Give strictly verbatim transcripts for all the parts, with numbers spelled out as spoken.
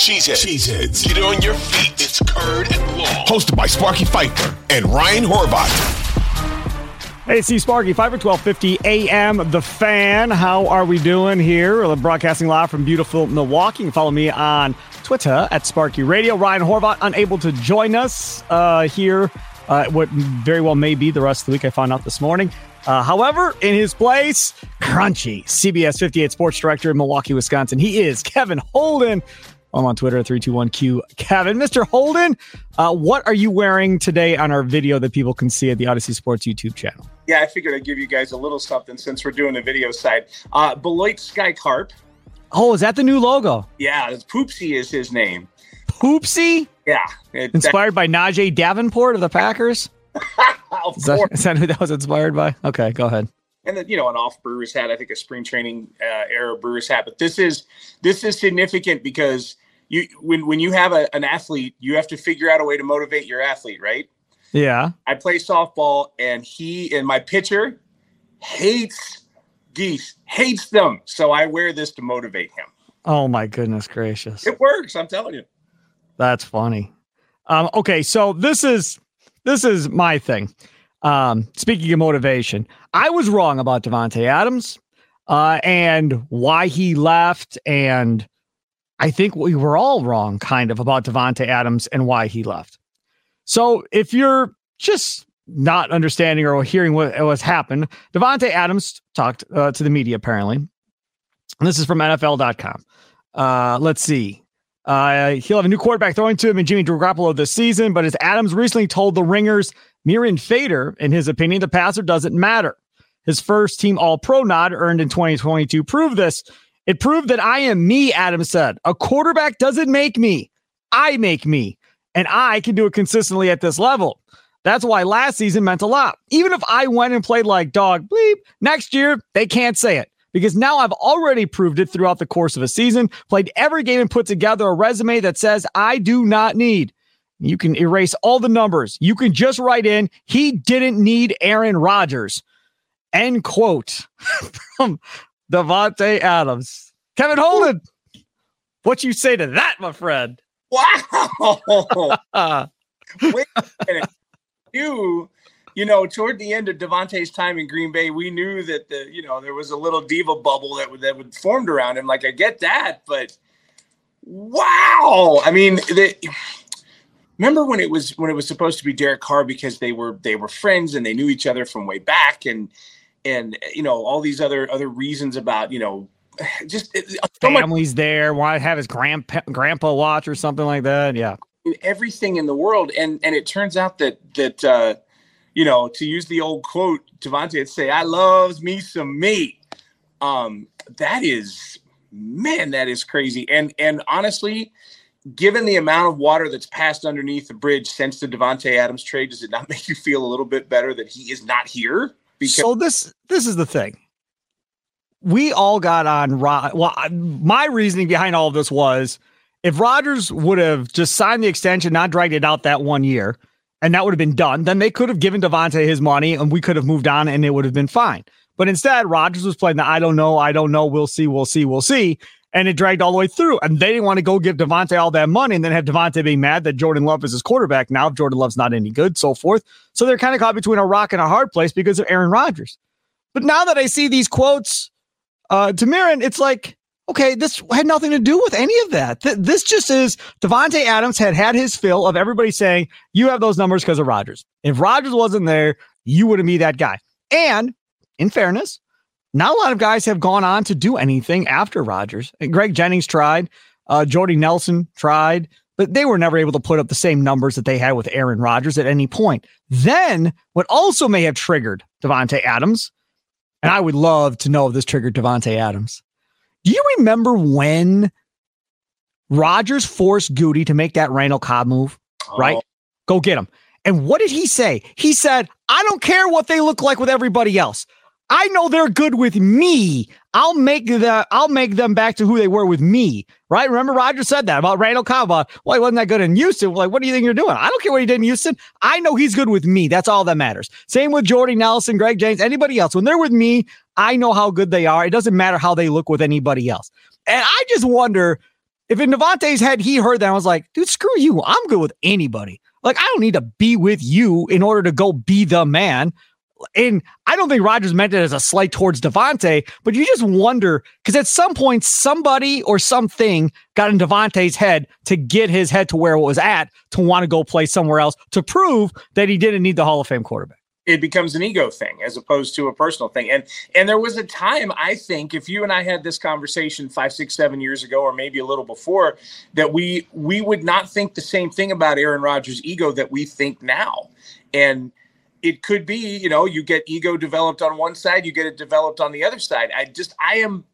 Cheeseheads. Cheeseheads. Get on your feet. It's Curd and Law. Hosted by Sparky Fighter and Ryan Horvath. Hey, it's Steve Sparky, five or twelve fifty a.m. The Fan. How are we doing here? We're broadcasting live from beautiful Milwaukee. You can follow me on Twitter at Sparky Radio. Ryan Horvath unable to join us uh, here. Uh, what very well may be the rest of the week, I found out this morning. Uh, however, in his place, Crunchy, C B S fifty-eight sports director in Milwaukee, Wisconsin. He is Kevin Holden. I'm on Twitter at three two one Q Kevin. Mister Holden, uh, what are you wearing today on our video that people can see at the Odyssey Sports YouTube channel? Yeah, I figured I'd give you guys a little something since we're doing the video side. Uh, Beloit Sky Carp. Oh, is that the new logo? Yeah, Poopsie is his name. Poopsie? Yeah. It, inspired that- by Najee Davenport of the Packers? of is, that, is that who that was inspired by? Okay, go ahead. And then, you know, an off Brewers hat, I think a spring training uh, era Brewers hat. But this is this is significant because you when, when you have a, an athlete, you have to figure out a way to motivate your athlete, right? Yeah. I play softball, and he and my pitcher hates geese, hates them. So I wear this to motivate him. Oh, my goodness gracious. It works. I'm telling you. That's funny. Um, okay, so this is this is my thing. Um, speaking of motivation, I was wrong about Davante Adams uh, and why he left. And I think we were all wrong kind of about Davante Adams and why he left. So if you're just not understanding or hearing what has happened, Davante Adams talked uh, to the media, apparently. And this is from N F L dot com. Uh, let's see. Uh, he'll have a new quarterback throwing to him in Jimmy Garoppolo this season. But as Adams recently told the Ringer's Mirin Fader, in his opinion, the passer doesn't matter. His first team All-Pro nod earned in twenty twenty-two proved this. It proved that I am me, Adams said. A quarterback doesn't make me. I make me. And I can do it consistently at this level. That's why last season meant a lot. Even if I went and played like dog bleep, next year, they can't say it. Because now I've already proved it throughout the course of a season, played every game and put together a resume that says I do not need. You can erase all the numbers. You can just write in, he didn't need Aaron Rodgers. End quote from Davante Adams. Kevin Holden, what you say to that, my friend? Wow. Wait a minute. You... You know, toward the end of Davante's time in Green Bay, we knew that the you know there was a little diva bubble that would that would formed around him. Like, I get that, but wow! I mean, the, remember when it was when it was supposed to be Derek Carr because they were they were friends and they knew each other from way back, and and you know all these other other reasons about you know just family's so much- there. Why have his grandpa grandpa watch or something like that? Yeah, everything in the world, and and it turns out that that. Uh, You know, to use the old quote, Davante would say, I loves me some meat. Um, that is, man, that is crazy. And and honestly, given the amount of water that's passed underneath the bridge since the Davante Adams trade, does it not make you feel a little bit better that he is not here? Because- so this this is the thing. We all got on. Ro- well, my reasoning behind all of this was if Rodgers would have just signed the extension, not dragged it out that one year, and that would have been done, then they could have given Davante his money and we could have moved on and it would have been fine. But instead, Rodgers was playing the I don't know, I don't know, we'll see, we'll see, we'll see. And it dragged all the way through. And they didn't want to go give Davante all that money and then have Davante being mad that Jordan Love is his quarterback now if Jordan Love's not any good, so forth. So they're kind of caught between a rock and a hard place because of Aaron Rodgers. But now that I see these quotes uh, to Mirin, it's like, okay, this had nothing to do with any of that. Th- this just is Davante Adams had had his fill of everybody saying, you have those numbers because of Rodgers. If Rodgers wasn't there, you wouldn't be that guy. And in fairness, Not a lot of guys have gone on to do anything after Rodgers. Greg Jennings tried. Uh, Jordy Nelson tried. But they were never able to put up the same numbers that they had with Aaron Rodgers at any point. Then, what also may have triggered Davante Adams, and I would love to know if this triggered Davante Adams. Do you remember when Rodgers forced Goody to make that Randall Cobb move? Oh. Right? Go get him. And what did he say? He said, I don't care what they look like with everybody else. I know they're good with me. I'll make the I'll make them back to who they were with me. Right? Remember Rodgers said that about Randall Cobb. Well, he wasn't that good in Houston. Like, what do you think you're doing? I don't care what he did in Houston. I know he's good with me. That's all that matters. Same with Jordy Nelson, Greg Jennings, anybody else. When they're with me, I know how good they are. It doesn't matter how they look with anybody else. And I just wonder if in Davante's head he heard that and was like, dude, screw you. I'm good with anybody. Like, I don't need to be with you in order to go be the man. And I don't think Rodgers meant it as a slight towards Davante, but you just wonder, because at some point, somebody or something got in Davante's head to get his head to where it was at, to want to go play somewhere else, to prove that he didn't need the Hall of Fame quarterback. It becomes an ego thing as opposed to a personal thing. And and there was a time, I think, if you and I had this conversation five, six, seven years ago, or maybe a little before, that we we would not think the same thing about Aaron Rodgers' ego that we think now. And it could be, you know, you get ego developed on one side, you get it developed on the other side. I just, I am,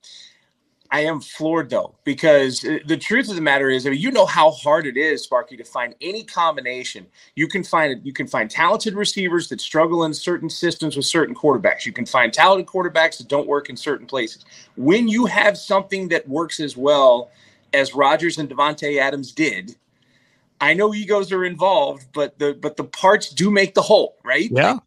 I am floored though, because the truth of the matter is, I mean, you know how hard it is, Sparky, to find any combination. You can find, you can find talented receivers that struggle in certain systems with certain quarterbacks. You can find talented quarterbacks that don't work in certain places. When you have something that works as well as Rodgers and Davante Adams did, I know egos are involved, but the but the parts do make the whole, right? Yeah.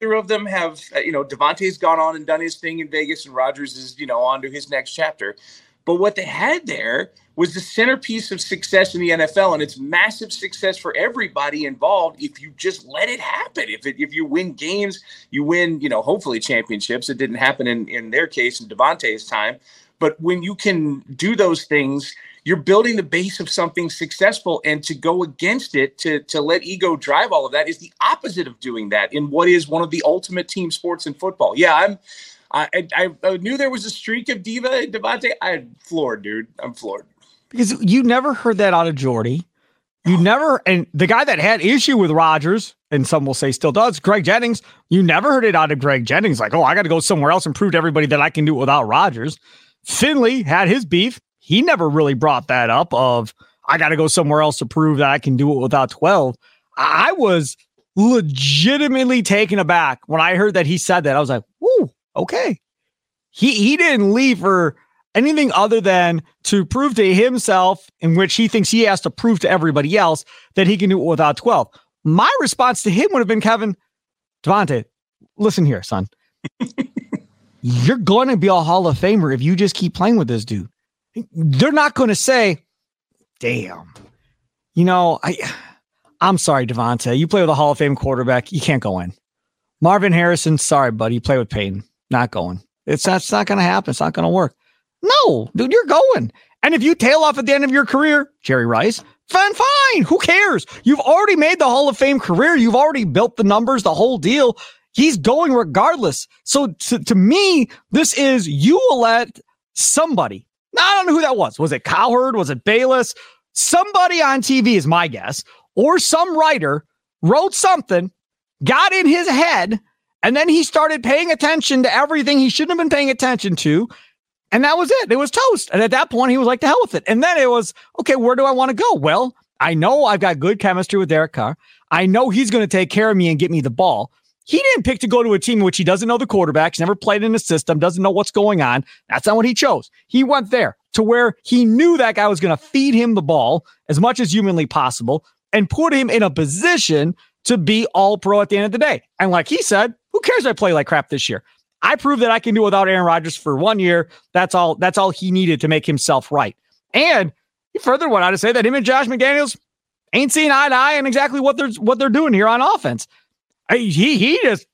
Neither of them have, you know, Davante's gone on and done his thing in Vegas, and Rodgers is, you know, on to his next chapter. But what they had there was the centerpiece of success in the N F L, and it's massive success for everybody involved if you just let it happen. If it, if you win games, you win, you know, hopefully championships. It didn't happen in, in their case, in Davante's time. But when you can do those things, you're building the base of something successful, and to go against it, to to let ego drive all of that, is the opposite of doing that in what is one of the ultimate team sports in football. Yeah, I'm. I I, I knew there was a streak of diva in Davante. I'm floored, dude. I'm floored because you never heard that out of Jordy. You never, and the guy that had issue with Rodgers, and some will say still does, Greg Jennings. You never heard it out of Greg Jennings. Like, oh, I got to go somewhere else and prove to everybody that I can do it without Rodgers. Finley had his beef. He never really brought that up of, I got to go somewhere else to prove that I can do it without twelve. I was legitimately taken aback when I heard that he said that. I was like, ooh, okay. He he didn't leave for anything other than to prove to himself, in which he thinks he has to prove to everybody else, that he can do it without twelve. My response to him would have been, Kevin, Davante, listen here, son. You're going to be a Hall of Famer if you just keep playing with this dude. They're not going to say, damn, you know, I, I'm sorry, Davante, you play with a Hall of Fame quarterback. You can't go in. Marvin Harrison, sorry, buddy, you play with Peyton. Not going. It's not, it's not going to happen. It's not going to work. No, dude, you're going. And if you tail off at the end of your career, Jerry Rice, fine, fine. Who cares? You've already made the Hall of Fame career. You've already built the numbers, the whole deal. He's going regardless. So to, to me, this is, you will let somebody, I don't know who that was. Was it Cowherd? Was it Bayless? Somebody on T V is my guess, or some writer wrote something, got in his head, and then he started paying attention to everything he shouldn't have been paying attention to. And that was it. It was toast. And at that point, he was like, to hell with it. And then it was, okay, where do I want to go? Well, I know I've got good chemistry with Derek Carr. I know he's going to take care of me and get me the ball. He didn't pick to go to a team in which he doesn't know the quarterbacks, never played in the system, doesn't know what's going on. That's not what he chose. He went there to where he knew that guy was going to feed him the ball as much as humanly possible and put him in a position to be all pro at the end of the day. And like he said, who cares if I play like crap this year? I proved that I can do without Aaron Rodgers for one year. That's all, that's all he needed to make himself right. And he further went on to say that him and Josh McDaniels ain't seen eye to eye on exactly what they're, what they're doing here on offense. I, he he just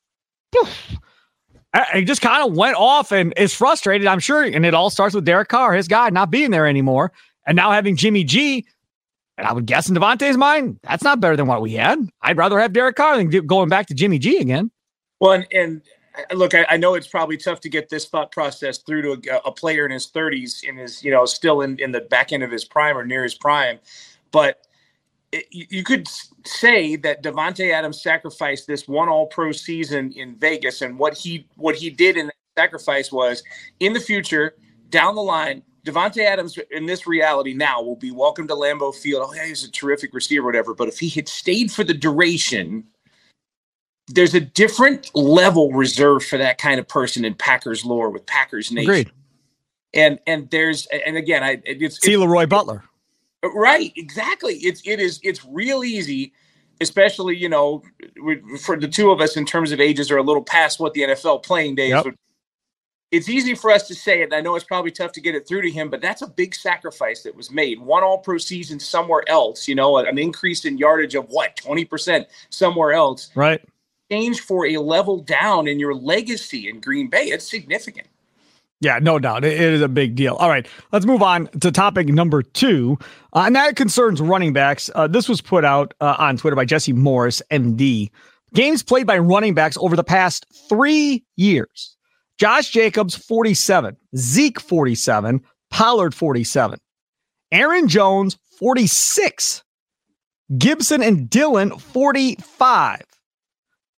he just kind of went off and is frustrated, I'm sure. And it all starts with Derek Carr, his guy, not being there anymore. And now having Jimmy G, and I would guess in Davante's mind, that's not better than what we had. I'd rather have Derek Carr than going back to Jimmy G again. Well, and, and look, I, I know it's probably tough to get this thought process through to a, a player in his thirties, in his, you know, still in, in the back end of his prime or near his prime. But it, you could say that Davante Adams sacrificed this one all-pro season in Vegas, and what he what he did in that sacrifice was, in the future, down the line, Davante Adams in this reality now will be welcome to Lambeau Field. Oh, yeah, he's a terrific receiver, whatever. But if he had stayed for the duration, there's a different level reserved for that kind of person in Packers lore with Packers Nation. Agreed. And and there's and again, I it's see Leroy Butler. Right, exactly. It's it is it's real easy, especially you know we, for the two of us in terms of ages are a little past what the N F L playing days. Yep. It's easy for us to say it, and I know it's probably tough to get it through to him, but that's a big sacrifice that was made. One all-pro season somewhere else, you know, an increase in yardage of what, twenty percent somewhere else. Right. Change for a level down in your legacy in Green Bay. It's significant. Yeah, no doubt. It is a big deal. All right, let's move on to topic number two, uh, and that concerns running backs. Uh, this was put out uh, on Twitter by Jesse Morris, M D. Games played by running backs over the past three years. Josh Jacobs, forty-seven. Zeke, forty-seven. Pollard, forty-seven. Aaron Jones, forty-six. Gibson and Dillon, forty-five.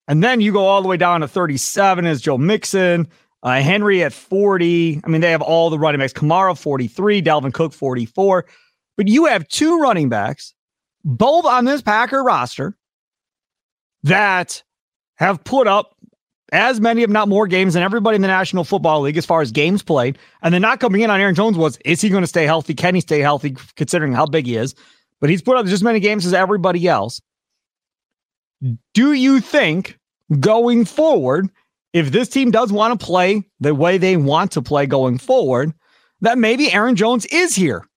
And then you go all the way down to thirty-seven as Joe Mixon, uh, Henry at forty. I mean, they have all the running backs. Kamara, forty-three. Dalvin Cook, forty-four. But you have two running backs, both on this Packer roster, that have put up as many, if not more, games than everybody in the National Football League as far as games played. And the knock coming in on Aaron Jones was, is he going to stay healthy? Can he stay healthy considering how big he is? But he's put up just as many games as everybody else. Do you think going forward, if this team does want to play the way they want to play going forward, that maybe Aaron Jones is here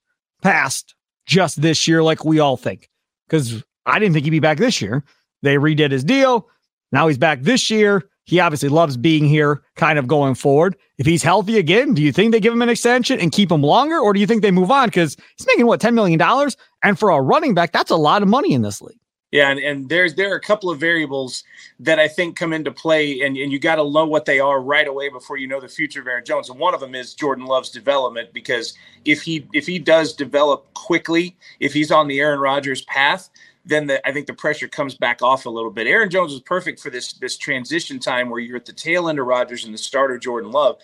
past just this year like we all think? Because I didn't think he'd be back this year. They redid his deal. Now he's back this year. He obviously loves being here kind of going forward. If he's healthy again, do you think they give him an extension and keep him longer? Or do you think they move on? Because he's making, what, ten million dollars? And for a running back, that's a lot of money in this league. Yeah, and, and there's there are a couple of variables that I think come into play, and, and you got to know what they are right away before you know the future of Aaron Jones. And one of them is Jordan Love's development, because if he if he does develop quickly, if he's on the Aaron Rodgers path, then the, I think the pressure comes back off a little bit. Aaron Jones was perfect for this this transition time where you're at the tail end of Rodgers and the start of Jordan Love.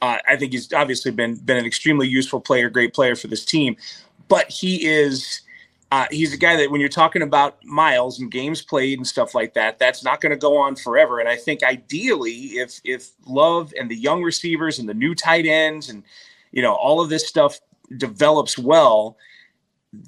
Uh, I think he's obviously been been an extremely useful player, great player for this team. But he is uh, he's a guy that when you're talking about miles and games played and stuff like that, that's not going to go on forever. And I think ideally, if if Love and the young receivers and the new tight ends and you know all of this stuff develops well,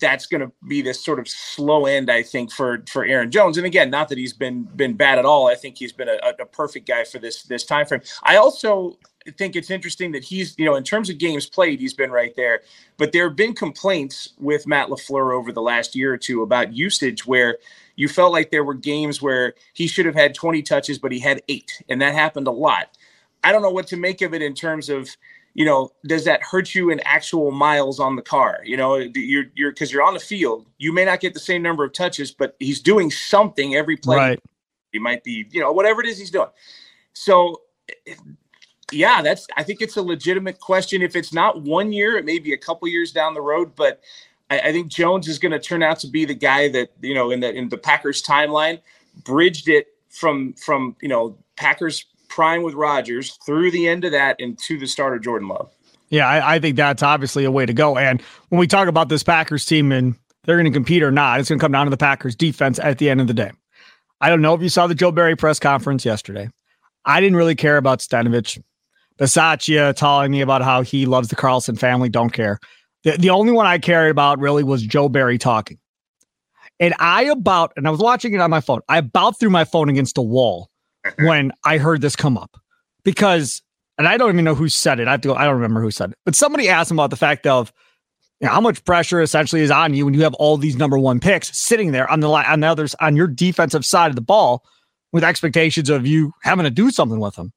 that's going to be this sort of slow end, I think, for, for Aaron Jones. And again, not that he's been been bad at all. I think he's been a, a perfect guy for this this time frame. I also think it's interesting that he's, you know, in terms of games played, he's been right there. But there have been complaints with Matt LaFleur over the last year or two about usage where you felt like there were games where he should have had twenty touches, but he had eight. And that happened a lot. I don't know what to make of it in terms of, you know, does that hurt you in actual miles on the car? You know, you're you're because you're on the field. You may not get the same number of touches, but he's doing something every play. Right. He might be, you know, whatever it is he's doing. So, yeah, that's. I think it's a legitimate question. If it's not one year, it may be a couple years down the road. But I, I think Jones is going to turn out to be the guy that, you know, in the in the Packers timeline, bridged it from from you know Packers prime with Rodgers through the end of that and to the start of Jordan Love. Yeah, I, I think that's obviously a way to go. And when we talk about this Packers team and they're going to compete or not, it's going to come down to the Packers defense at the end of the day. I don't know if you saw the Joe Barry press conference yesterday. I didn't really care about Stanovich. Bisaccia telling me about how he loves the Carlson family. Don't care. The, the only one I cared about really was Joe Barry talking. And I about, and I was watching it on my phone. I about threw my phone against a wall when I heard this come up, because, and I don't even know who said it. I have to go, I don't remember who said it, but somebody asked him about the fact of, you know, how much pressure essentially is on you when you have all these number one picks sitting there on the line, on the others, on your defensive side of the ball with expectations of you having to do something with them.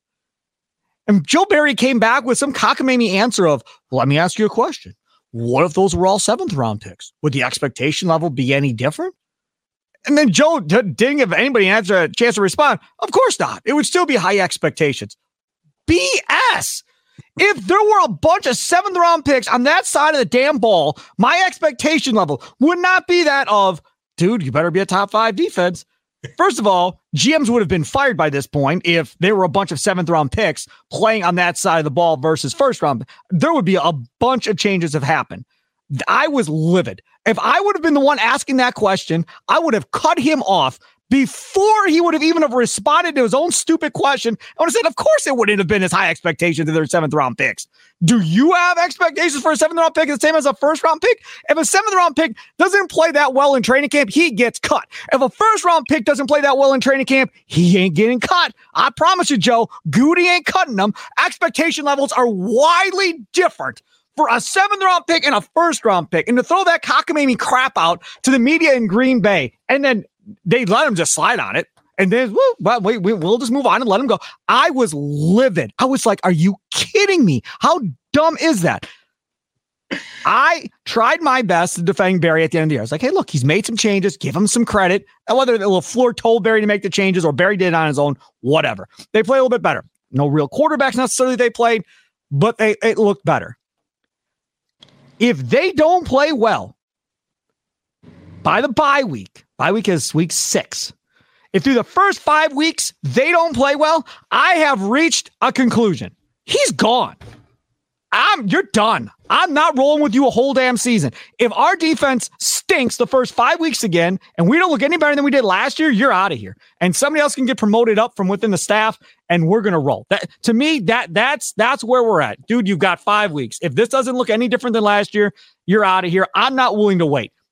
And Joe Barry came back with some cockamamie answer of, well, let me ask you a question. What if those were all seventh round picks? Would the expectation level be any different? And then Joe didn't give anybody an answer, a chance to respond. Of course not. It would still be high expectations. B S. If there were a bunch of seventh round picks on that side of the damn ball, my expectation level would not be that of, dude, you better be a top five defense. First of all, G Ms would have been fired by this point if there were a bunch of seventh round picks playing on that side of the ball versus first round. There would be a bunch of changes have happened. I was livid. If I would have been the one asking that question, I would have cut him off before he would have even have responded to his own stupid question. I would have said, of course it wouldn't have been as high expectations of their seventh round picks. Do you have expectations for a seventh round pick the same as a first round pick? If a seventh round pick doesn't play that well in training camp, he gets cut. If a first round pick doesn't play that well in training camp, he ain't getting cut. I promise you, Joe, Goody ain't cutting them. Expectation levels are widely different for a seventh round pick and a first round pick, and to throw that cockamamie crap out to the media in Green Bay, and then they let him just slide on it, and then well, we, we, we'll just move on and let him go. I was livid. I was like, are you kidding me? How dumb is that? I tried my best to defend Barry at the end of the year. I was like, hey, look, he's made some changes. Give him some credit. And whether LaFleur told Barry to make the changes or Barry did it on his own, whatever. They play a little bit better. No real quarterbacks necessarily they played, but they it looked better. If they don't play well by the bye week, bye week is week six. If through the first five weeks they don't play well, I have reached a conclusion. He's gone. I'm, you're done. I'm not rolling with you a whole damn season. If our defense stinks the first five weeks again and we don't look any better than we did last year, you're out of here. And somebody else can get promoted up from within the staff, and we're going to roll. That, to me, that that's that's where we're at. Dude, you've got five weeks. If this doesn't look any different than last year, you're out of here. I'm not willing to wait.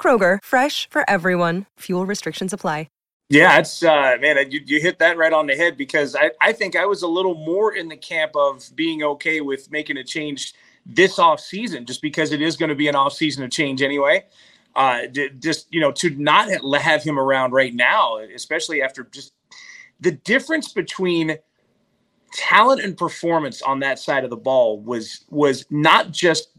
Kroger, fresh for everyone. Fuel restrictions apply. Yeah, it's uh, man, you, you hit that right on the head, because I, I think I was a little more in the camp of being okay with making a change this offseason, just because it is going to be an offseason of change anyway. Uh, just, you know, to not have him around right now, especially after just the difference between talent and performance on that side of the ball was was not just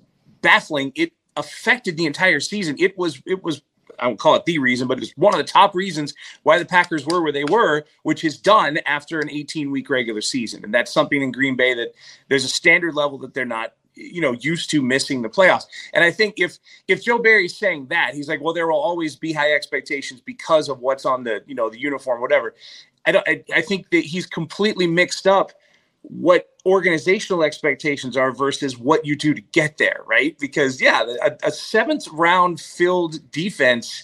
baffling. It affected the entire season. It was it was. I won't call it the reason, but it's one of the top reasons why the Packers were where they were, which is done after an eighteen-week regular season. And that's something in Green Bay that there's a standard level that they're not, you know, used to missing the playoffs. And I think if if Joe Barry's saying that, he's like, well, there will always be high expectations because of what's on the, you know, the uniform, whatever. I don't. I, I think that he's completely mixed up what organizational expectations are versus what you do to get there, right? Because, yeah, a, a seventh round filled defense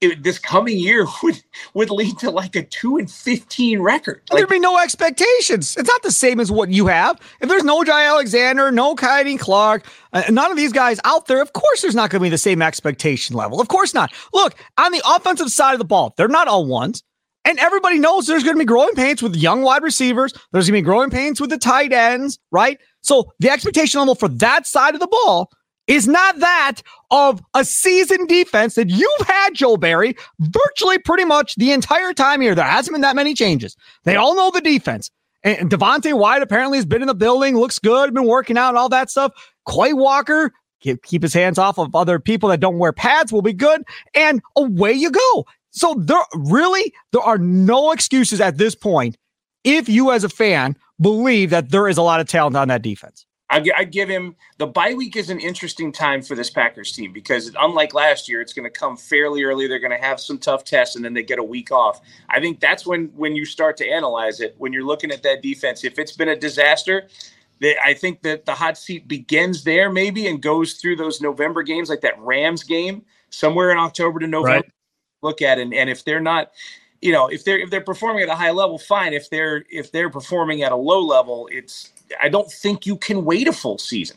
it, this coming year would would lead to like a two and fifteen record. Like, there'd be no expectations. It's not the same as what you have. If there's no Jai Alexander, no Kyrie Clark, uh, none of these guys out there, of course there's not going to be the same expectation level. Of course not. Look, on the offensive side of the ball, they're not all ones. And everybody knows there's going to be growing pains with young wide receivers. There's going to be growing pains with the tight ends, right? So the expectation level for that side of the ball is not that of a seasoned defense that you've had, Joe Barry, virtually pretty much the entire time here. There hasn't been that many changes. They all know the defense. And Devontae White apparently has been in the building, looks good, been working out, all that stuff. Quay Walker, keep his hands off of other people that don't wear pads, will be good. And away you go. So there really, there are no excuses at this point if you as a fan believe that there is a lot of talent on that defense. I, I give him the bye week is an interesting time for this Packers team because unlike last year, it's going to come fairly early. They're going to have some tough tests and then they get a week off. I think that's when, when you start to analyze it, when you're looking at that defense, if it's been a disaster, they, I think that the hot seat begins there maybe and goes through those November games, like that Rams game somewhere in October to November, right. Look at it. And, and if they're not, you know, if they're, if they're performing at a high level, fine. If they're, if they're performing at a low level, it's, I don't think you can wait a full season.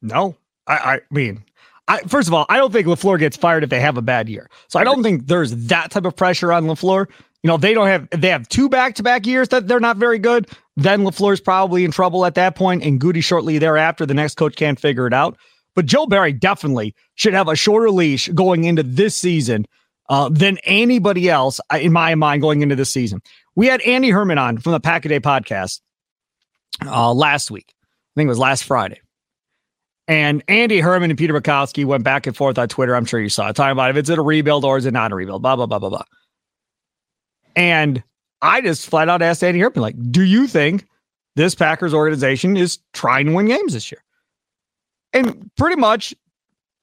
No, I, I mean, I, first of all, I don't think LaFleur gets fired if they have a bad year. So I don't think there's that type of pressure on LaFleur. You know, they don't have, they have two back-to-back years that they're not very good. Then LaFleur's probably in trouble at that point, and Goody shortly thereafter, the next coach can't figure it out. But Joe Barry definitely should have a shorter leash going into this season uh, than anybody else, in my mind, going into this season. We had Andy Herman on from the Pack-A-Day podcast. Uh, last week, I think it was last Friday, and Andy Herman and Peter Bukowski went back and forth on Twitter. I'm sure you saw it, talking about if it's a rebuild or is it not a rebuild, blah, blah, blah, blah, blah. And I just flat out asked Andy Herman, like, do you think this Packers organization is trying to win games this year? And pretty much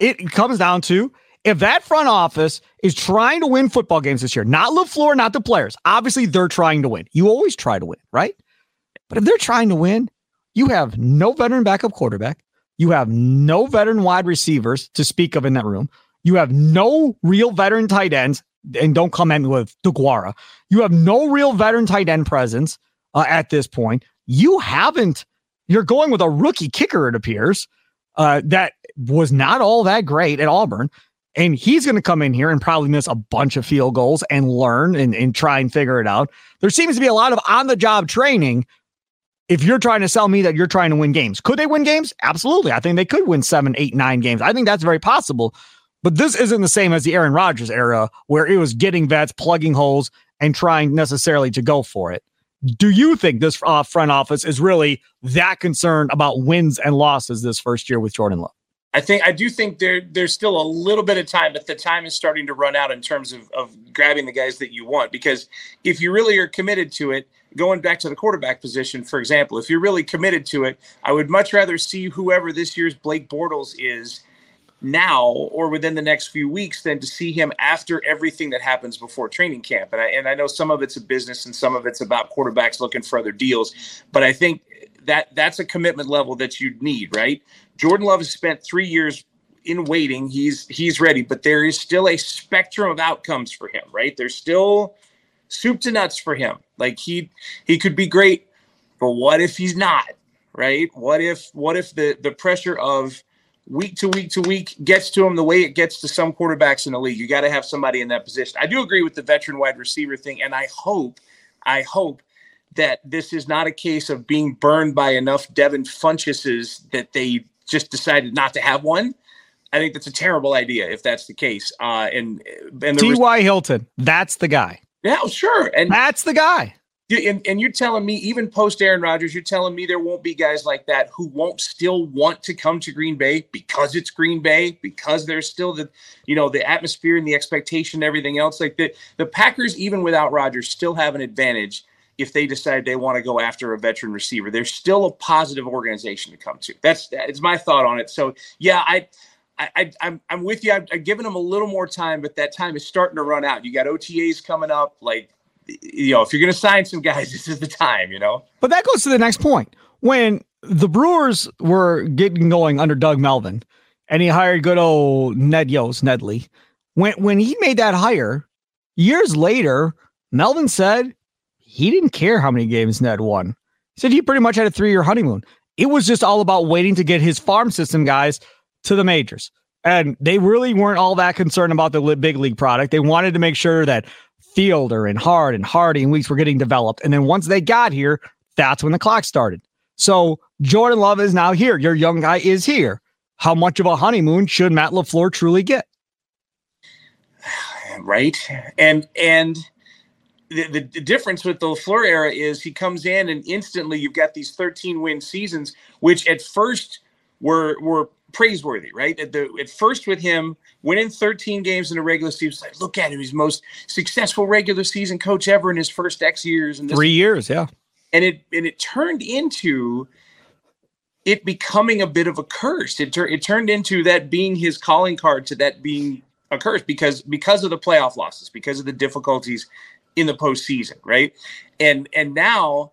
it comes down to if that front office is trying to win football games this year, not LaFleur, not the players. Obviously, they're trying to win. You always try to win, right? But if they're trying to win, you have no veteran backup quarterback. You have no veteran wide receivers to speak of in that room. You have no real veteran tight ends, and don't come in with DeGuara. You have no real veteran tight end presence uh, at this point. You haven't. You're going with a rookie kicker, it appears, uh, that was not all that great at Auburn. And he's going to come in here and probably miss a bunch of field goals and learn and, and try and figure it out. There seems to be a lot of on-the-job training. If you're trying to sell me that you're trying to win games, could they win games? Absolutely. I think they could win seven, eight, nine games. I think that's very possible. But this isn't the same as the Aaron Rodgers era where it was getting vets, plugging holes, and trying necessarily to go for it. Do you think this uh, front office is really that concerned about wins and losses this first year with Jordan Love? I think I do think there there's still a little bit of time, but the time is starting to run out in terms of, of grabbing the guys that you want. Because if you really are committed to it, going back to the quarterback position, for example, if you're really committed to it, I would much rather see whoever this year's Blake Bortles is now or within the next few weeks than to see him after everything that happens before training camp. And I, and I know some of it's a business and some of it's about quarterbacks looking for other deals, but I think that that's a commitment level that you'd need, right? Jordan Love has spent three years in waiting. He's he's ready, but there is still a spectrum of outcomes for him, right? There's still soup to nuts for him. Like he he could be great, but what if he's not, right? What if what if the the pressure of week to week to week gets to him the way it gets to some quarterbacks in the league? You got to have somebody in that position. I do agree with the veteran wide receiver thing, and I hope, I hope. that this is not a case of being burned by enough Devin Funchesses that they just decided not to have one. I think that's a terrible idea if that's the case. Uh, and and T Y Hilton, that's the guy. Yeah, sure. And that's the guy. And, and you're telling me, even post Aaron Rodgers, you're telling me there won't be guys like that who won't still want to come to Green Bay because it's Green Bay, because there's still the, you know, the atmosphere and the expectation and everything else. Like the, the Packers, even without Rodgers, still have an advantage if they decide they want to go after a veteran receiver. There's still a positive organization to come to. That's it's my thought on it. So yeah, I, I, I'm, I'm with you. I've, I've given them a little more time, but that time is starting to run out. You got O T As coming up. Like, you know, if you're going to sign some guys, this is the time, you know, but that goes to the next point. When the Brewers were getting going under Doug Melvin and he hired good old Ned Yost, Nedley, when, when he made that hire years later, Melvin said, he didn't care how many games Ned won. He said he pretty much had a three-year honeymoon. It was just all about waiting to get his farm system guys to the majors. And they really weren't all that concerned about the big league product. They wanted to make sure that Fielder and Hard and Hardy and Weeks were getting developed. And then once they got here, that's when the clock started. So Jordan Love is now here. Your young guy is here. How much of a honeymoon should Matt LaFleur truly get? Right. And, and, The, the, the difference with the LaFleur era is he comes in and instantly you've got these thirteen-win seasons, which at first were were praiseworthy, right? At, the, at first with him, winning thirteen games in the regular season, it's like, look at him, he's the most successful regular season coach ever in his first X years. And this Three years, yeah. And it and it turned into it becoming a bit of a curse. It, tur- it turned into that being his calling card to that being a curse because because of the playoff losses, because of the difficulties in the postseason, right? And and now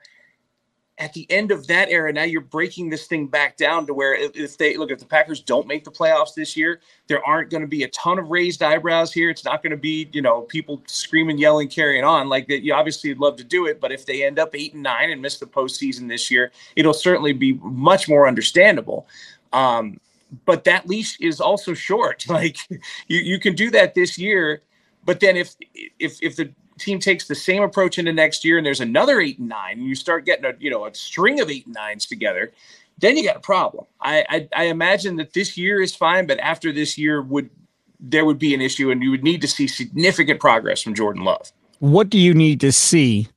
at the end of that era, now you're breaking this thing back down to where if they look, if the Packers don't make the playoffs this year, there aren't going to be a ton of raised eyebrows here. It's not going to be, you know, people screaming, yelling, carrying on like that. You obviously would love to do it, but if they end up eight and nine and miss the postseason this year, it'll certainly be much more understandable. Um, but that leash is also short. Like you, you can do that this year, but then if, if, if the team takes the same approach into next year and there's another eight and nine and you start getting a, you know, a string of eight and nines together, then you got a problem. I, I, I imagine that this year is fine, but after this year would, there would be an issue and you would need to see significant progress from Jordan Love. What do you need to see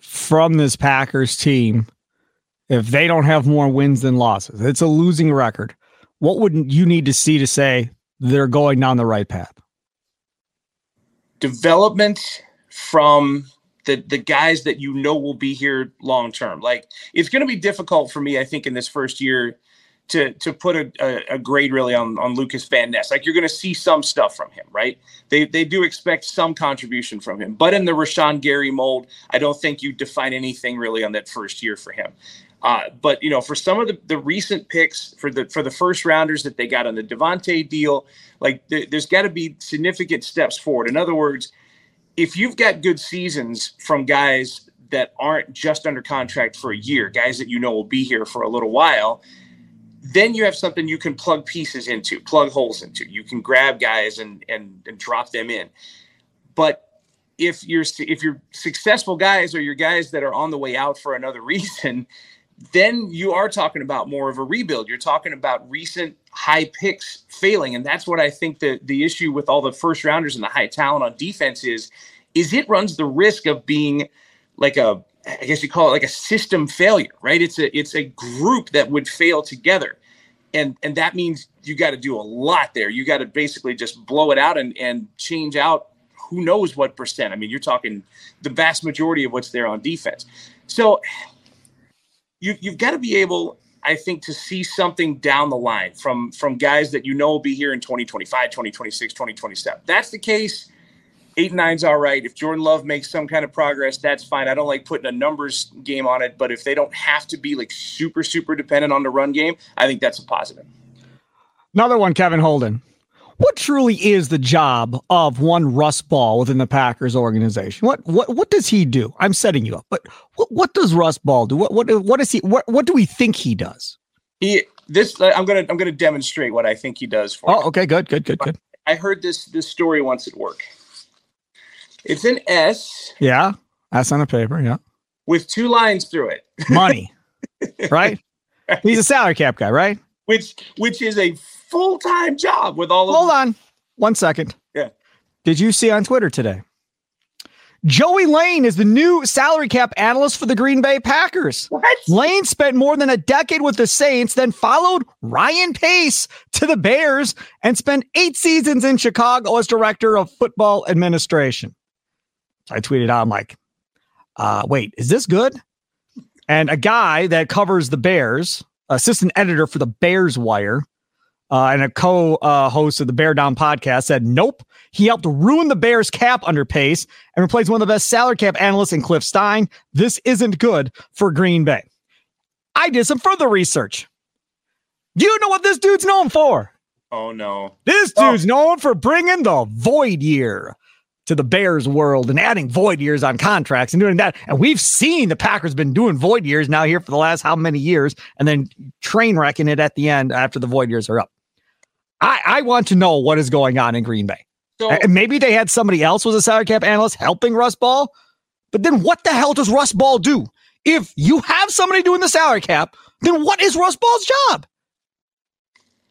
from this Packers team if they don't have more wins than losses? It's a losing record. What would you need to see to say they're going down the right path? Development from the, the guys that you know will be here long term. Like it's going to be difficult for me, I think, in this first year to to put a, a, a grade really on, on Lucas Van Ness. Like you're going to see some stuff from him, right? They they do expect some contribution from him. But in the Rashawn Gary mold, I don't think you define anything really on that first year for him. Uh, but, you know, for some of the, the recent picks for the for the first rounders that they got on the Davante deal, like th- there's got to be significant steps forward. In other words, if you've got good seasons from guys that aren't just under contract for a year, guys that you know will be here for a little while, then you have something you can plug pieces into, plug holes into. You can grab guys and and, and drop them in. But if you're if you're successful guys or you're guys that are on the way out for another reason, then you are talking about more of a rebuild. You're talking about recent high picks failing. And that's what I think the, the issue with all the first rounders and the high talent on defense is, is it runs the risk of being like a, I guess you call it like a system failure, right? It's a, it's a group that would fail together. And, and that means you got to do a lot there. You got to basically just blow it out and, and change out who knows what percent. I mean, you're talking the vast majority of what's there on defense. So You, you've got to be able, I think, to see something down the line from, from guys that you know will be here in twenty twenty-five, twenty twenty-six, twenty twenty-seven. That's the case. Eight and nine's all right. If Jordan Love makes some kind of progress, that's fine. I don't like putting a numbers game on it, but if they don't have to be like super, super dependent on the run game, I think that's a positive. Another one, Kevin Holden. What truly is the job of one Russ Ball within the Packers organization? What what what does he do? I'm setting you up, but what, what does Russ Ball do? What what what is he? What what do we think he does? He this I'm gonna I'm gonna demonstrate what I think he does for. Oh, you. okay, good, good, good, good. I heard this this story once at work. It's an S. Yeah, S on a paper. Yeah, with two lines through it. Money, right? right? He's a salary cap guy, right? Which which is a full-time job with all of Hold on. One second. Yeah. Did you see on Twitter today? Joey Lane is the new salary cap analyst for the Green Bay Packers. What? Lane spent more than a decade with the Saints, then followed Ryan Pace to the Bears and spent eight seasons in Chicago as director of football administration. I tweeted out, I'm like, uh, wait, is this good? And a guy that covers the Bears, assistant editor for the Bears Wire, uh, and a co-host uh, of the Bear Down podcast said, nope, he helped ruin the Bears cap under Pace and replaced one of the best salary cap analysts in Cliff Stein. This isn't good for Green Bay. I did some further research. Do you know what this dude's known for? Oh, no. This dude's oh. known for bringing the void year to the Bears world and adding void years on contracts and doing that. And we've seen the Packers been doing void years now here for the last how many years and then train wrecking it at the end after the void years are up. I, I want to know what is going on in Green Bay. So, and maybe they had somebody else was a salary cap analyst helping Russ Ball, but then what the hell does Russ Ball do? If you have somebody doing the salary cap, then what is Russ Ball's job?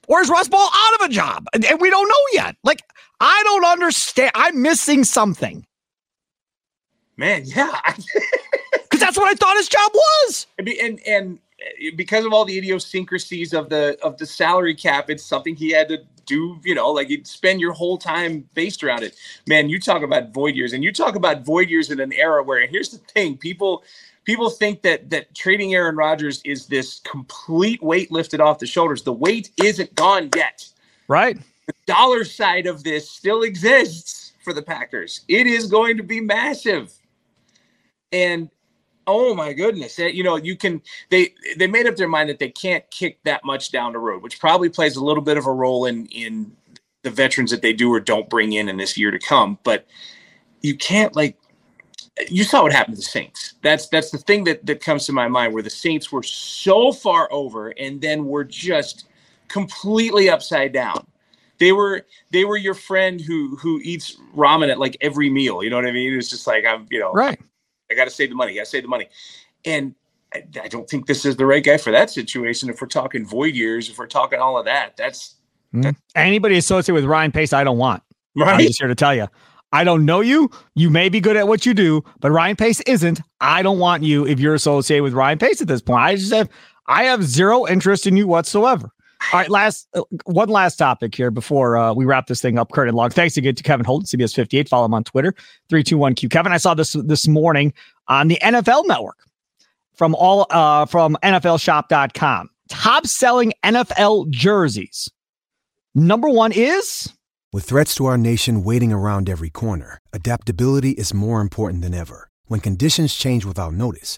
Or is Russ Ball out of a job? And, and we don't know yet. Like, I don't understand. I'm missing something. Man, yeah. Because that's what I thought his job was. And and because of all the idiosyncrasies of the of the salary cap, it's something he had to do, you know, like you'd spend your whole time based around it. Man, you talk about void years. And you talk about void years in an era where, and here's the thing, people – people think that that trading Aaron Rodgers is this complete weight lifted off the shoulders. The weight isn't gone yet. Right. The dollar side of this still exists for the Packers. It is going to be massive. And oh my goodness, you know, you can, they, they made up their mind that they can't kick that much down the road, which probably plays a little bit of a role in, in the veterans that they do or don't bring in in this year to come. But you can't, like, you saw what happened to the Saints. That's, that's the thing that, that comes to my mind, where the Saints were so far over and then were just completely upside down. They were they were your friend who who eats ramen at like every meal. You know what I mean? It's just like, I'm, you know, right. I got to save the money. I got to save the money. And I, I don't think this is the right guy for that situation. If we're talking void years, if we're talking all of that, that's, mm-hmm. that's anybody associated with Ryan Pace, I don't want. Right? I'm just here to tell you, I don't know you. You may be good at what you do, but Ryan Pace isn't. I don't want you if you're associated with Ryan Pace at this point. I just have I have zero interest in you whatsoever. All right, last uh, one last topic here before uh, we wrap this thing up, Curtin Long. Thanks again to Kevin Holden, C B S fifty-eight. Follow him on Twitter, three two one Q. Kevin, I saw this this morning on the N F L Network from all uh, from N F L shop dot com. Top selling N F L jerseys. Number one is... With threats to our nation waiting around every corner, adaptability is more important than ever. When conditions change without notice,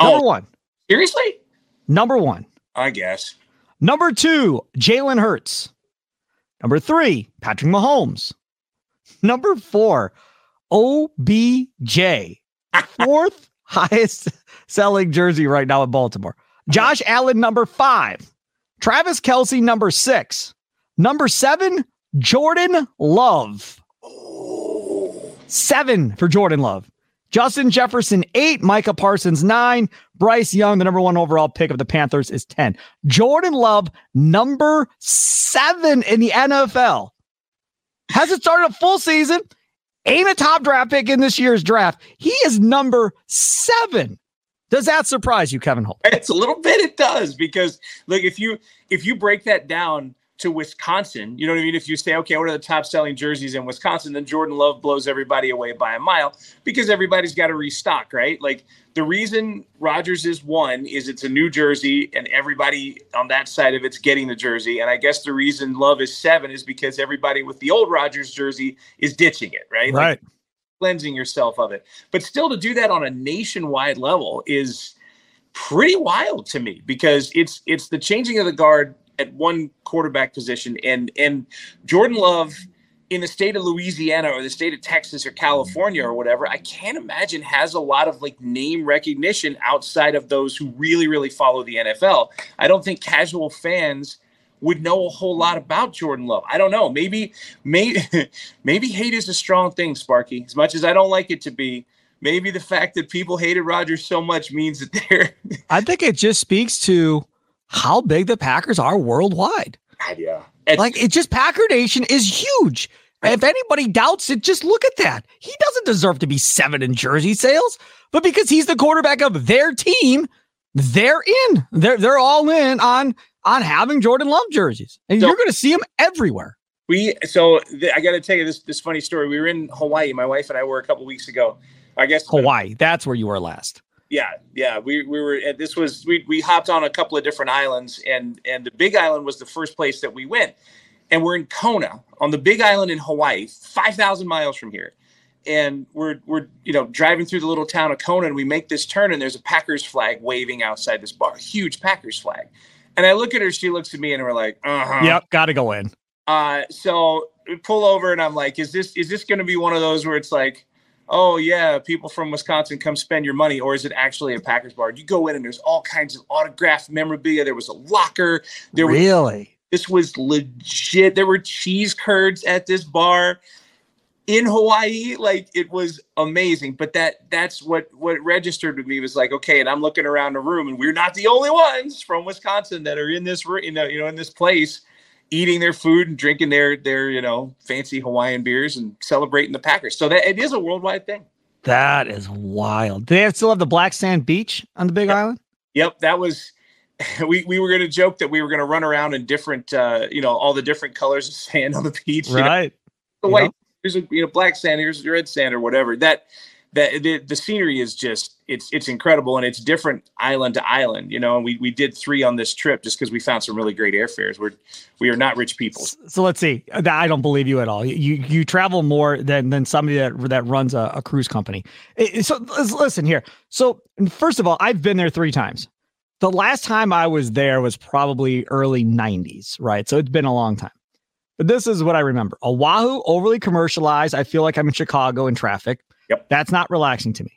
Number oh, one. Seriously? Number one. I guess. Number two, Jalen Hurts. Number three, Patrick Mahomes. Number four, O B J. Fourth highest selling jersey right now in Baltimore. Josh Allen, number five. Travis Kelce, number six. Number seven, Jordan Love. Seven for Jordan Love. Justin Jefferson, eight. Micah Parsons, nine. Bryce Young, the number one overall pick of the Panthers, is ten. Jordan Love, number seven in the N F L. Hasn't started a full season. Ain't a top draft pick in this year's draft. He is number seven. Does that surprise you, Kevin Holt? It's a little bit. It does, because look, if you if you break that down to Wisconsin, you know what I mean? If you say, okay, what are the top selling jerseys in Wisconsin? Then Jordan Love blows everybody away by a mile, because everybody's got to restock, right? Like, the reason Rodgers is one is it's a new jersey and everybody on that side of it's getting the jersey. And I guess the reason Love is seven is because everybody with the old Rodgers jersey is ditching it, right? Right. Like, cleansing yourself of it. But still, to do that on a nationwide level is pretty wild to me, because it's, it's the changing of the guard at one quarterback position, and and Jordan Love in the state of Louisiana or the state of Texas or California or whatever, I can't imagine has a lot of like name recognition outside of those who really, really follow the N F L. I don't think casual fans would know a whole lot about Jordan Love. I don't know. Maybe, maybe, maybe hate is a strong thing, Sparky, as much as I don't like it to be. Maybe the fact that people hated Rodgers so much means that they're, I think it just speaks to how big the Packers are worldwide. Yeah. It's, like, it just, Packer Nation is huge. If anybody doubts it, just look at that. He doesn't deserve to be seven in jersey sales, but because he's the quarterback of their team, they're in. They're they're all in on on having Jordan Love jerseys, and so, you're going to see them everywhere. We so th- I got to tell you this this funny story. We were in Hawaii. My wife and I were a couple weeks ago. I guess Hawaii. That's where you were last. Yeah, yeah, we we were. This was we we hopped on a couple of different islands, and and the Big Island was the first place that we went, and we're in Kona on the Big Island in Hawaii, five thousand miles from here, and we're we're you know driving through the little town of Kona, and we make this turn, and there's a Packers flag waving outside this bar, huge Packers flag, and I look at her, she looks at me, and we're like, uh huh, yep, got to go in. Uh, so we pull over, and I'm like, is this is this going to be one of those where it's like, oh yeah, people from Wisconsin, come spend your money, or is it actually a Packers bar? You go in and there's all kinds of autographed memorabilia. There was a locker. There really? Was, this was legit. There were cheese curds at this bar. in Hawaii. Like, it was amazing. But that that's what, what registered with me was like, okay, and I'm looking around the room, and we're not the only ones from Wisconsin that are in this room, you know, you know, in this place, eating their food and drinking their, their, you know, fancy Hawaiian beers and celebrating the Packers. So that it is a worldwide thing. That is wild. Do they still have the black sand beach on the Big yep. Island? Yep. That was, we, we were going to joke that we were going to run around in different, uh, you know, all the different colors of sand on the beach. Right. You know? The yep. white, here's a, you know, black sand, here's red sand or whatever. That, that the, the scenery is just, it's, it's incredible. And it's different island to island, you know, and we, we did three on this trip just because we found some really great airfares. We're, we are not rich people. So let's see. I don't believe you at all. You, you travel more than, than somebody that, that runs a, a cruise company. So listen here. So first of all, I've been there three times. The last time I was there was probably early nineties, right? So it's been a long time. But this is what I remember. Oahu, overly commercialized. I feel like I'm in Chicago in traffic. Yep. That's not relaxing to me.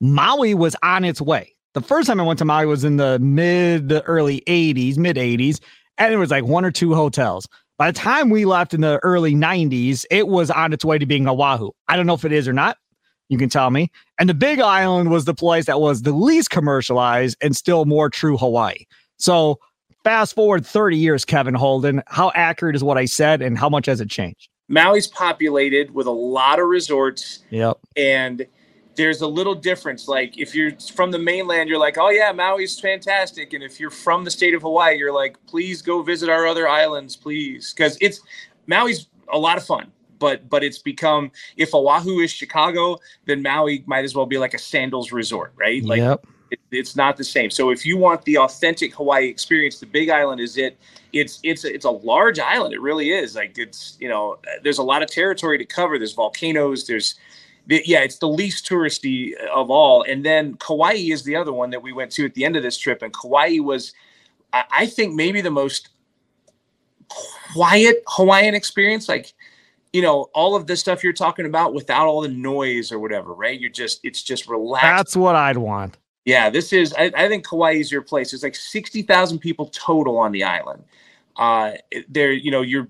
Maui was on its way. The first time I went to Maui was in the mid, the early eighties, mid eighties. And it was like one or two hotels. By the time we left in the early nineties, it was on its way to being Oahu. I don't know if it is or not. You can tell me. And the Big Island was the place that was the least commercialized and still more true Hawaii. So fast forward thirty years, Kevin Holden, how accurate is what I said and how much has it changed? Maui's populated with a lot of resorts. Yep. And there's a little difference. Like, if you're from the mainland, you're like, oh yeah, Maui's fantastic. And if you're from the state of Hawaii, you're like, please go visit our other islands, please. Because it's Maui's a lot of fun, but but it's become, if Oahu is Chicago, then Maui might as well be like a sandals resort, right? Like, yep. it, it's not the same. So if you want the authentic Hawaii experience, the Big Island is it. It's it's it's a large island. It really is. Like, it's, you know, there's a lot of territory to cover. There's volcanoes. There's, yeah, it's the least touristy of all. And then Kauai is the other one that we went to at the end of this trip. And Kauai was, I think, maybe the most quiet Hawaiian experience. Like, you know, all of this stuff you're talking about without all the noise or whatever, right? You're just, it's just relaxed. That's what I'd want. Yeah, this is, I, I think Kauai is your place. There's like sixty thousand people total on the island. Uh, there, you know, you're,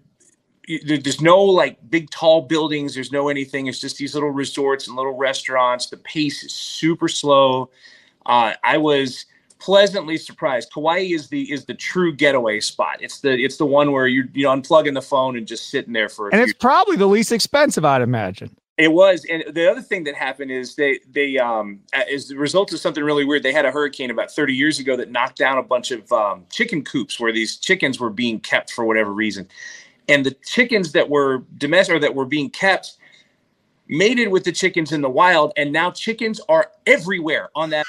you, there's no like big tall buildings. There's no anything. It's just these little resorts and little restaurants. The pace is super slow. Uh, I was pleasantly surprised. Kauai is the, is the true getaway spot. It's the, it's the one where you're, you know, unplugging the phone and just sitting there for a few And it's probably the least expensive, I'd imagine. It was. And the other thing that happened is they, they, um, as the result of something really weird, they had a hurricane about thirty years ago that knocked down a bunch of um, chicken coops where these chickens were being kept for whatever reason. And the chickens that were domestic or that were being kept mated with the chickens in the wild. And now chickens are everywhere on that.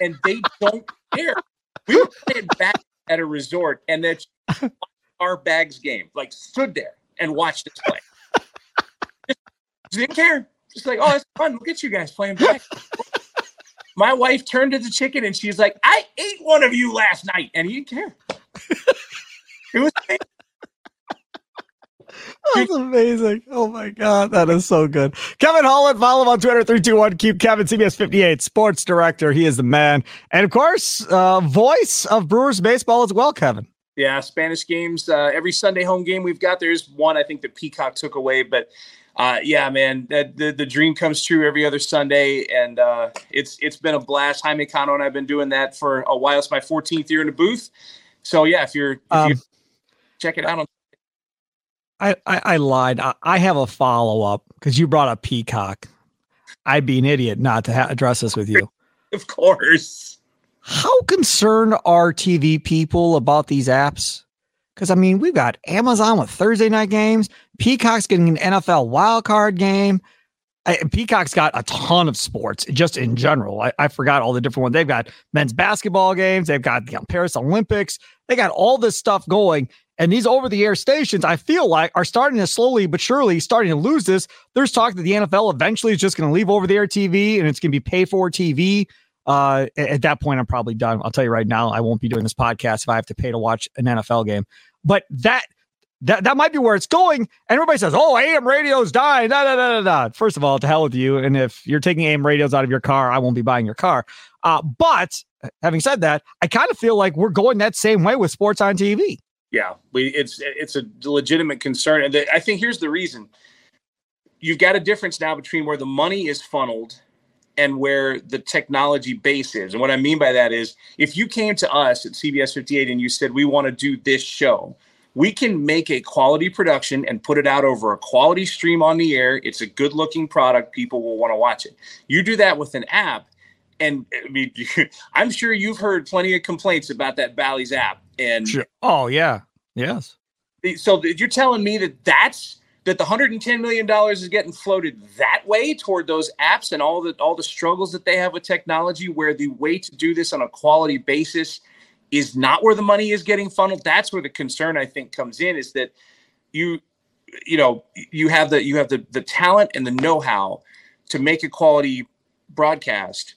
And they don't care. We were playing back at a resort and that's our bags game, like stood there and watched us play. Didn't care. Just like, oh, that's fun. Look at you guys playing back. My wife turned to the chicken and she's like, I ate one of you last night. And he didn't care. It was amazing. That's amazing. Oh my God. That is so good. Kevin Holland, follow him on Twitter, three two one Keep Kevin, C B S fifty-eight sports director. He is the man. And of course, uh, voice of Brewers baseball as well, Kevin. Yeah, Spanish games. Uh, every Sunday home game we've got, there's one I think the Peacock took away, but Uh, yeah, man, that, the, the dream comes true every other Sunday, and uh, it's it's been a blast. Jaime Cano and I have been doing that for a while. It's my fourteenth year in the booth. So, yeah, if you're, if um, you're check it out. On- I, I, I lied. I, I have a follow-up because you brought up Peacock. I'd be an idiot not to ha- address this with you. Of course. How concerned are T V people about these apps? Because, I mean, we've got Amazon with Thursday night games. Peacock's getting an N F L wildcard game. I, Peacock's got a ton of sports just in general. I, I forgot all the different ones. They've got men's basketball games. They've got the Paris Olympics. They got all this stuff going. And these over-the-air stations, I feel like, are starting to slowly but surely starting to lose this. There's talk that the N F L eventually is just going to leave over-the-air T V and it's going to be pay-for T V. Uh, at that point, I'm probably done. I'll tell you right now, I won't be doing this podcast if I have to pay to watch an N F L game. But that that that might be where it's going. And everybody says, "Oh, A M radio's dying." Da, da, da, da, da. First of all, to hell with you. And if you're taking A M radios out of your car, I won't be buying your car. Uh, but having said that, I kind of feel like we're going that same way with sports on T V. Yeah, we, it's it's a legitimate concern, and I think here's the reason. you've got a difference now between where the money is funneled and where the technology base is. And what I mean by that is, if you came to us at C B S fifty-eight and you said, we want to do this show, we can make a quality production and put it out over a quality stream on the air. It's a good looking product. People will want to watch it. You do that with an app. And I mean, I'm sure you've heard plenty of complaints about that Bally's app. And sure. Oh, yeah. Yes. So you're telling me that that's that the one hundred ten million dollars is getting floated that way toward those apps and all the all the struggles that they have with technology, where the way to do this on a quality basis is not where the money is getting funneled. That's where the concern, I think, comes in, is that you, you know, you have the you have the the talent and the know-how to make a quality broadcast.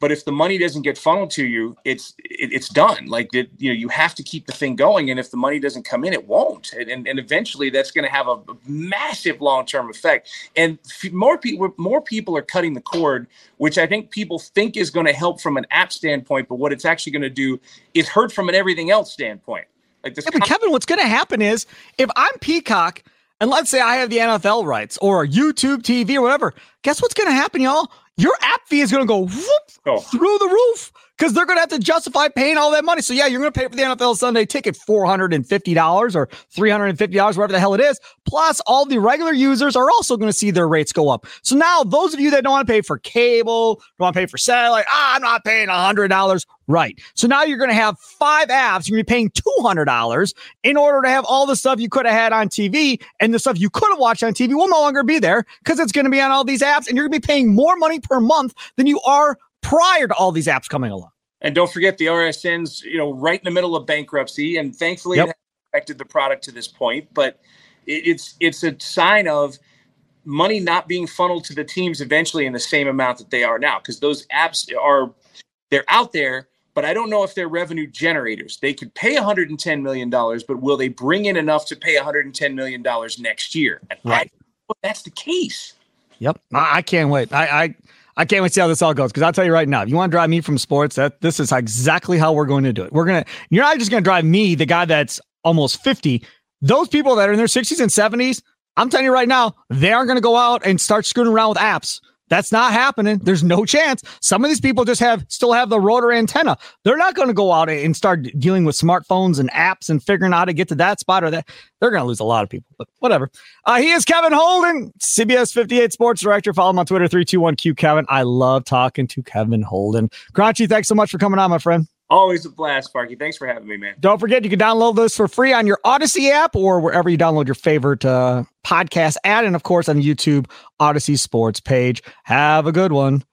But if the money doesn't get funneled to you, it's it, it's done. Like, it, you know, you have to keep the thing going. And if the money doesn't come in, it won't. And and, and eventually that's going to have a massive long-term effect. And f- more people more people are cutting the cord, which I think people think is going to help from an app standpoint. But what it's actually going to do is hurt from an everything else standpoint. Like this. Yeah, but Kevin, what's going to happen is, if I'm Peacock and let's say I have the N F L rights or YouTube T V or whatever, guess what's going to happen, y'all? Your app fee is going to go whoop, oh. through the roof, because they're going to have to justify paying all that money. So, yeah, you're going to pay for the N F L Sunday ticket four hundred fifty dollars or three hundred fifty dollars, whatever the hell it is. Plus, all the regular users are also going to see their rates go up. So now those of you that don't want to pay for cable, don't want to pay for satellite, ah, I'm not paying one hundred dollars. Right. So now you're going to have five apps. You're going to be paying two hundred dollars in order to have all the stuff you could have had on T V, and the stuff you could have watched on T V will no longer be there because it's going to be on all these apps, and you're going to be paying more money per month than you are prior to all these apps coming along. And don't forget the R S N's, you know, right in the middle of bankruptcy, and thankfully yep. it affected the product to this point. But it's it's a sign of money not being funneled to the teams eventually in the same amount that they are now, because those apps are they're out there, but I don't know if they're revenue generators. They could pay one hundred ten million dollars, but will they bring in enough to pay one hundred ten million dollars next year? And right. I, well, that's the case. Yep, I, I can't wait. I. I I can't wait to see how this all goes, because I'll tell you right now, if you want to drive me from sports, that this is exactly how we're going to do it. We're going to, you're not just going to drive me, the guy that's almost fifty. Those people that are in their sixties and seventies, I'm telling you right now, they aren't going to go out and start screwing around with apps. That's not happening. There's no chance. Some of these people just have still have the rotor antenna. They're not going to go out and start dealing with smartphones and apps and figuring out how to get to that spot or that. They're going to lose a lot of people, but whatever. Uh, he is Kevin Holden, C B S fifty-eight Sports Director. Follow him on Twitter, three two one Q Kevin. I love talking to Kevin Holden. Grouchy, thanks so much for coming on, my friend. Always a blast, Sparky. Thanks for having me, man. Don't forget, you can download this for free on your Odyssey app or wherever you download your favorite uh, podcast ad. And, of course, on the YouTube Odyssey Sports page. Have a good one.